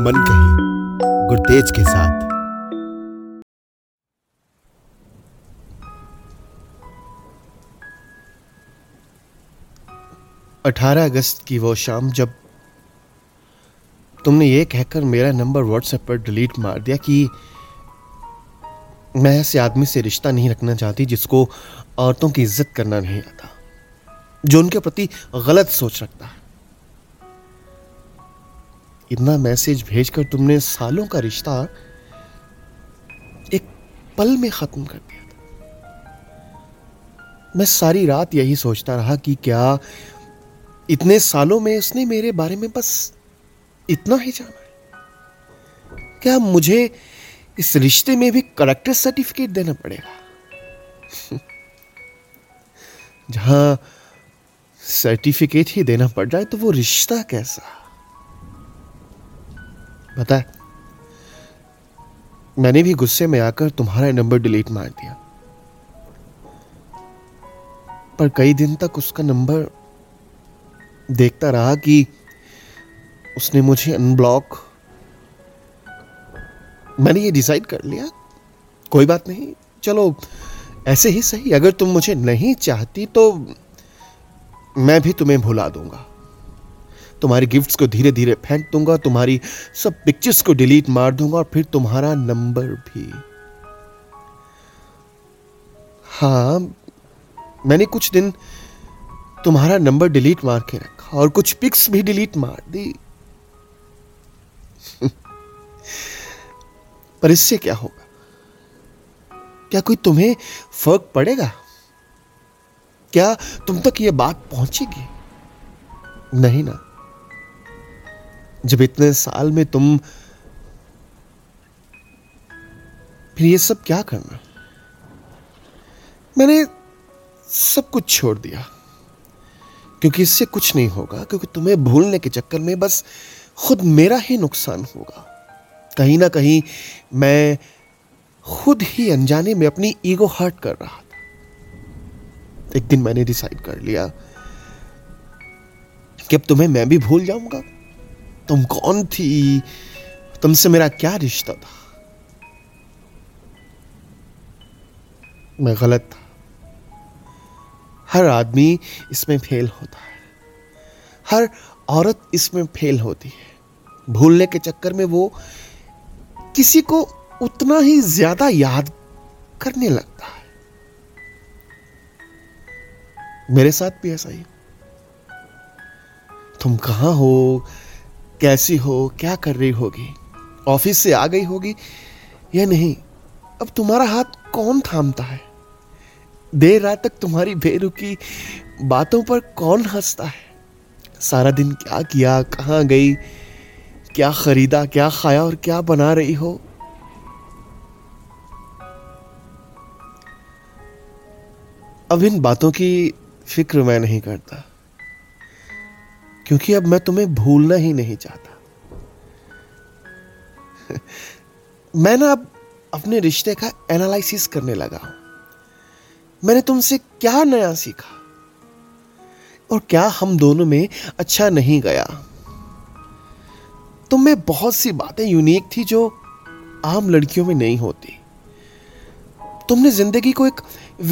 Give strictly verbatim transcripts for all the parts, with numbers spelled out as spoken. मन कही गुरतेज के साथ। अठारह अगस्त की वो शाम जब तुमने ये कहकर मेरा नंबर व्हाट्सएप पर डिलीट मार दिया कि मैं ऐसे आदमी से रिश्ता नहीं रखना चाहती जिसको औरतों की इज्जत करना नहीं आता, जो उनके प्रति गलत सोच रखता है। इतना मैसेज भेजकर तुमने सालों का रिश्ता एक पल में खत्म कर दिया था। मैं सारी रात यही सोचता रहा कि क्या इतने सालों में उसने मेरे बारे में बस इतना ही जाना है? क्या मुझे इस रिश्ते में भी कैरेक्टर सर्टिफिकेट देना पड़ेगा? जहां सर्टिफिकेट ही देना पड़ जाए तो वो रिश्ता कैसा? बता, मैंने भी गुस्से में आकर तुम्हारा नंबर डिलीट मार दिया, पर कई दिन तक उसका नंबर देखता रहा कि उसने मुझे अनब्लॉक। मैंने ये डिसाइड कर लिया, कोई बात नहीं, चलो ऐसे ही सही, अगर तुम मुझे नहीं चाहती तो मैं भी तुम्हें भुला दूंगा, तुम्हारी गिफ्ट्स को धीरे धीरे फेंक दूंगा, तुम्हारी सब पिक्चर्स को डिलीट मार दूंगा और फिर तुम्हारा नंबर भी। हाँ, मैंने कुछ दिन तुम्हारा नंबर डिलीट मार के रखा और कुछ पिक्स भी डिलीट मार दी। पर इससे क्या होगा? क्या कोई तुम्हें फर्क पड़ेगा? क्या तुम तक ये बात पहुंचेगी? नहीं ना। जब इतने साल में तुम फिर ये सब क्या करना? मैंने सब कुछ छोड़ दिया क्योंकि इससे कुछ नहीं होगा, क्योंकि तुम्हें भूलने के चक्कर में बस खुद मेरा ही नुकसान होगा। कहीं ना कहीं मैं खुद ही अनजाने में अपनी ईगो हर्ट कर रहा था। एक दिन मैंने डिसाइड कर लिया कि अब तुम्हें मैं भी भूल जाऊंगा। तुम कौन थी, तुमसे मेरा क्या रिश्ता था? मैं गलत था। हर आदमी इसमें फेल होता है, हर औरत इसमें फेल होती है। भूलने के चक्कर में वो किसी को उतना ही ज्यादा याद करने लगता है। मेरे साथ भी ऐसा ही। तुम कहाँ हो, कैसी हो, क्या कर रही होगी, ऑफिस से आ गई होगी या नहीं, अब तुम्हारा हाथ कौन थामता है? देर रात तक तुम्हारी बेरुखी बातों पर कौन हंसता है? सारा दिन क्या किया, कहाँ गई, क्या खरीदा, क्या खाया और क्या बना रही हो? अब इन बातों की फिक्र मैं नहीं करता क्योंकि अब मैं तुम्हें भूलना ही नहीं चाहता। मैं ना अब अपने रिश्ते का एनालिसिस करने लगा हूं। मैंने तुमसे क्या नया सीखा और क्या हम दोनों में अच्छा नहीं गया? तुम में बहुत सी बातें यूनिक थी जो आम लड़कियों में नहीं होती। तुमने जिंदगी को एक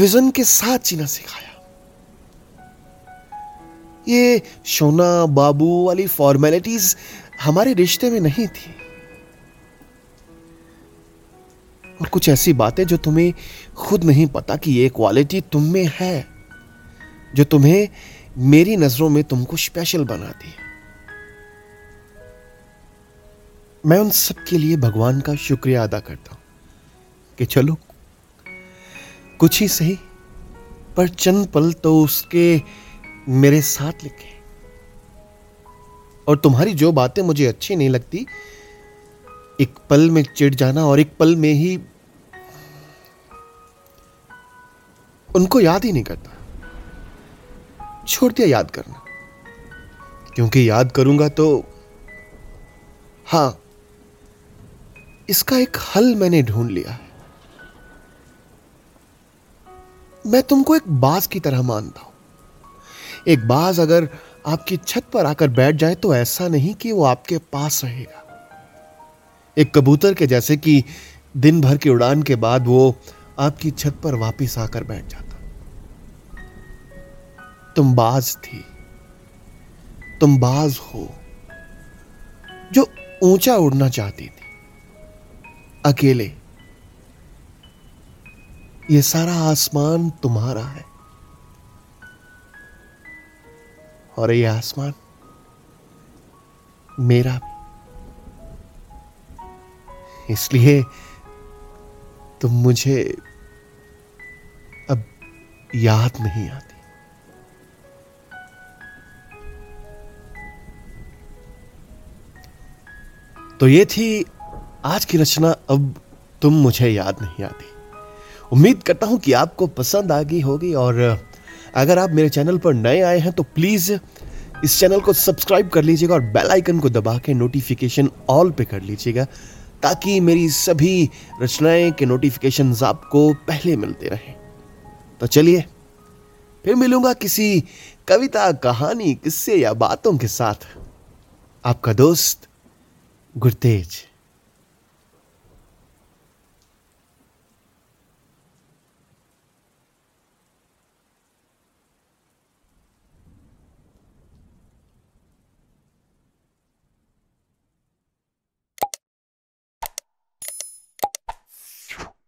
विजन के साथ जीना सिखाया। ये सोना बाबू वाली फॉर्मेलिटीज हमारे रिश्ते में नहीं थी। और कुछ ऐसी बातें जो तुम्हें खुद नहीं पता कि ये क्वालिटी तुम में है, जो तुम्हें मेरी नजरों में तुमको स्पेशल बनाती है। मैं उन सब के लिए भगवान का शुक्रिया अदा करता हूं कि चलो कुछ ही सही पर चंद पल तो उसके मेरे साथ लिखे। और तुम्हारी जो बातें मुझे अच्छी नहीं लगती, एक पल में चिढ़ जाना और एक पल में ही उनको याद ही नहीं करता, छोड़ दिया याद करना, क्योंकि याद करूंगा तो हाँ, इसका एक हल मैंने ढूंढ लिया है। मैं तुमको एक बाज की तरह मानता हूं। एक बाज अगर आपकी छत पर आकर बैठ जाए तो ऐसा नहीं कि वो आपके पास रहेगा। एक कबूतर के जैसे कि दिन भर की उड़ान के बाद वो आपकी छत पर वापस आकर बैठ जाता। तुम बाज थी, तुम बाज हो जो ऊंचा उड़ना चाहती थी, अकेले। ये सारा आसमान तुम्हारा है और ये आसमान मेरा भी। इसलिए तुम मुझे अब याद नहीं आती। तो ये थी आज की रचना, अब तुम मुझे याद नहीं आती। उम्मीद करता हूँ कि आपको पसंद आ गई होगी, और अगर आप मेरे चैनल पर नए आए हैं तो प्लीज़ इस चैनल को सब्सक्राइब कर लीजिएगा और बेल आइकन को दबा के नोटिफिकेशन ऑल पे कर लीजिएगा, ताकि मेरी सभी रचनाएं के नोटिफिकेशंस आपको पहले मिलते रहें। तो चलिए फिर मिलूंगा किसी कविता, कहानी, किस्से या बातों के साथ। आपका दोस्त गुरतेज।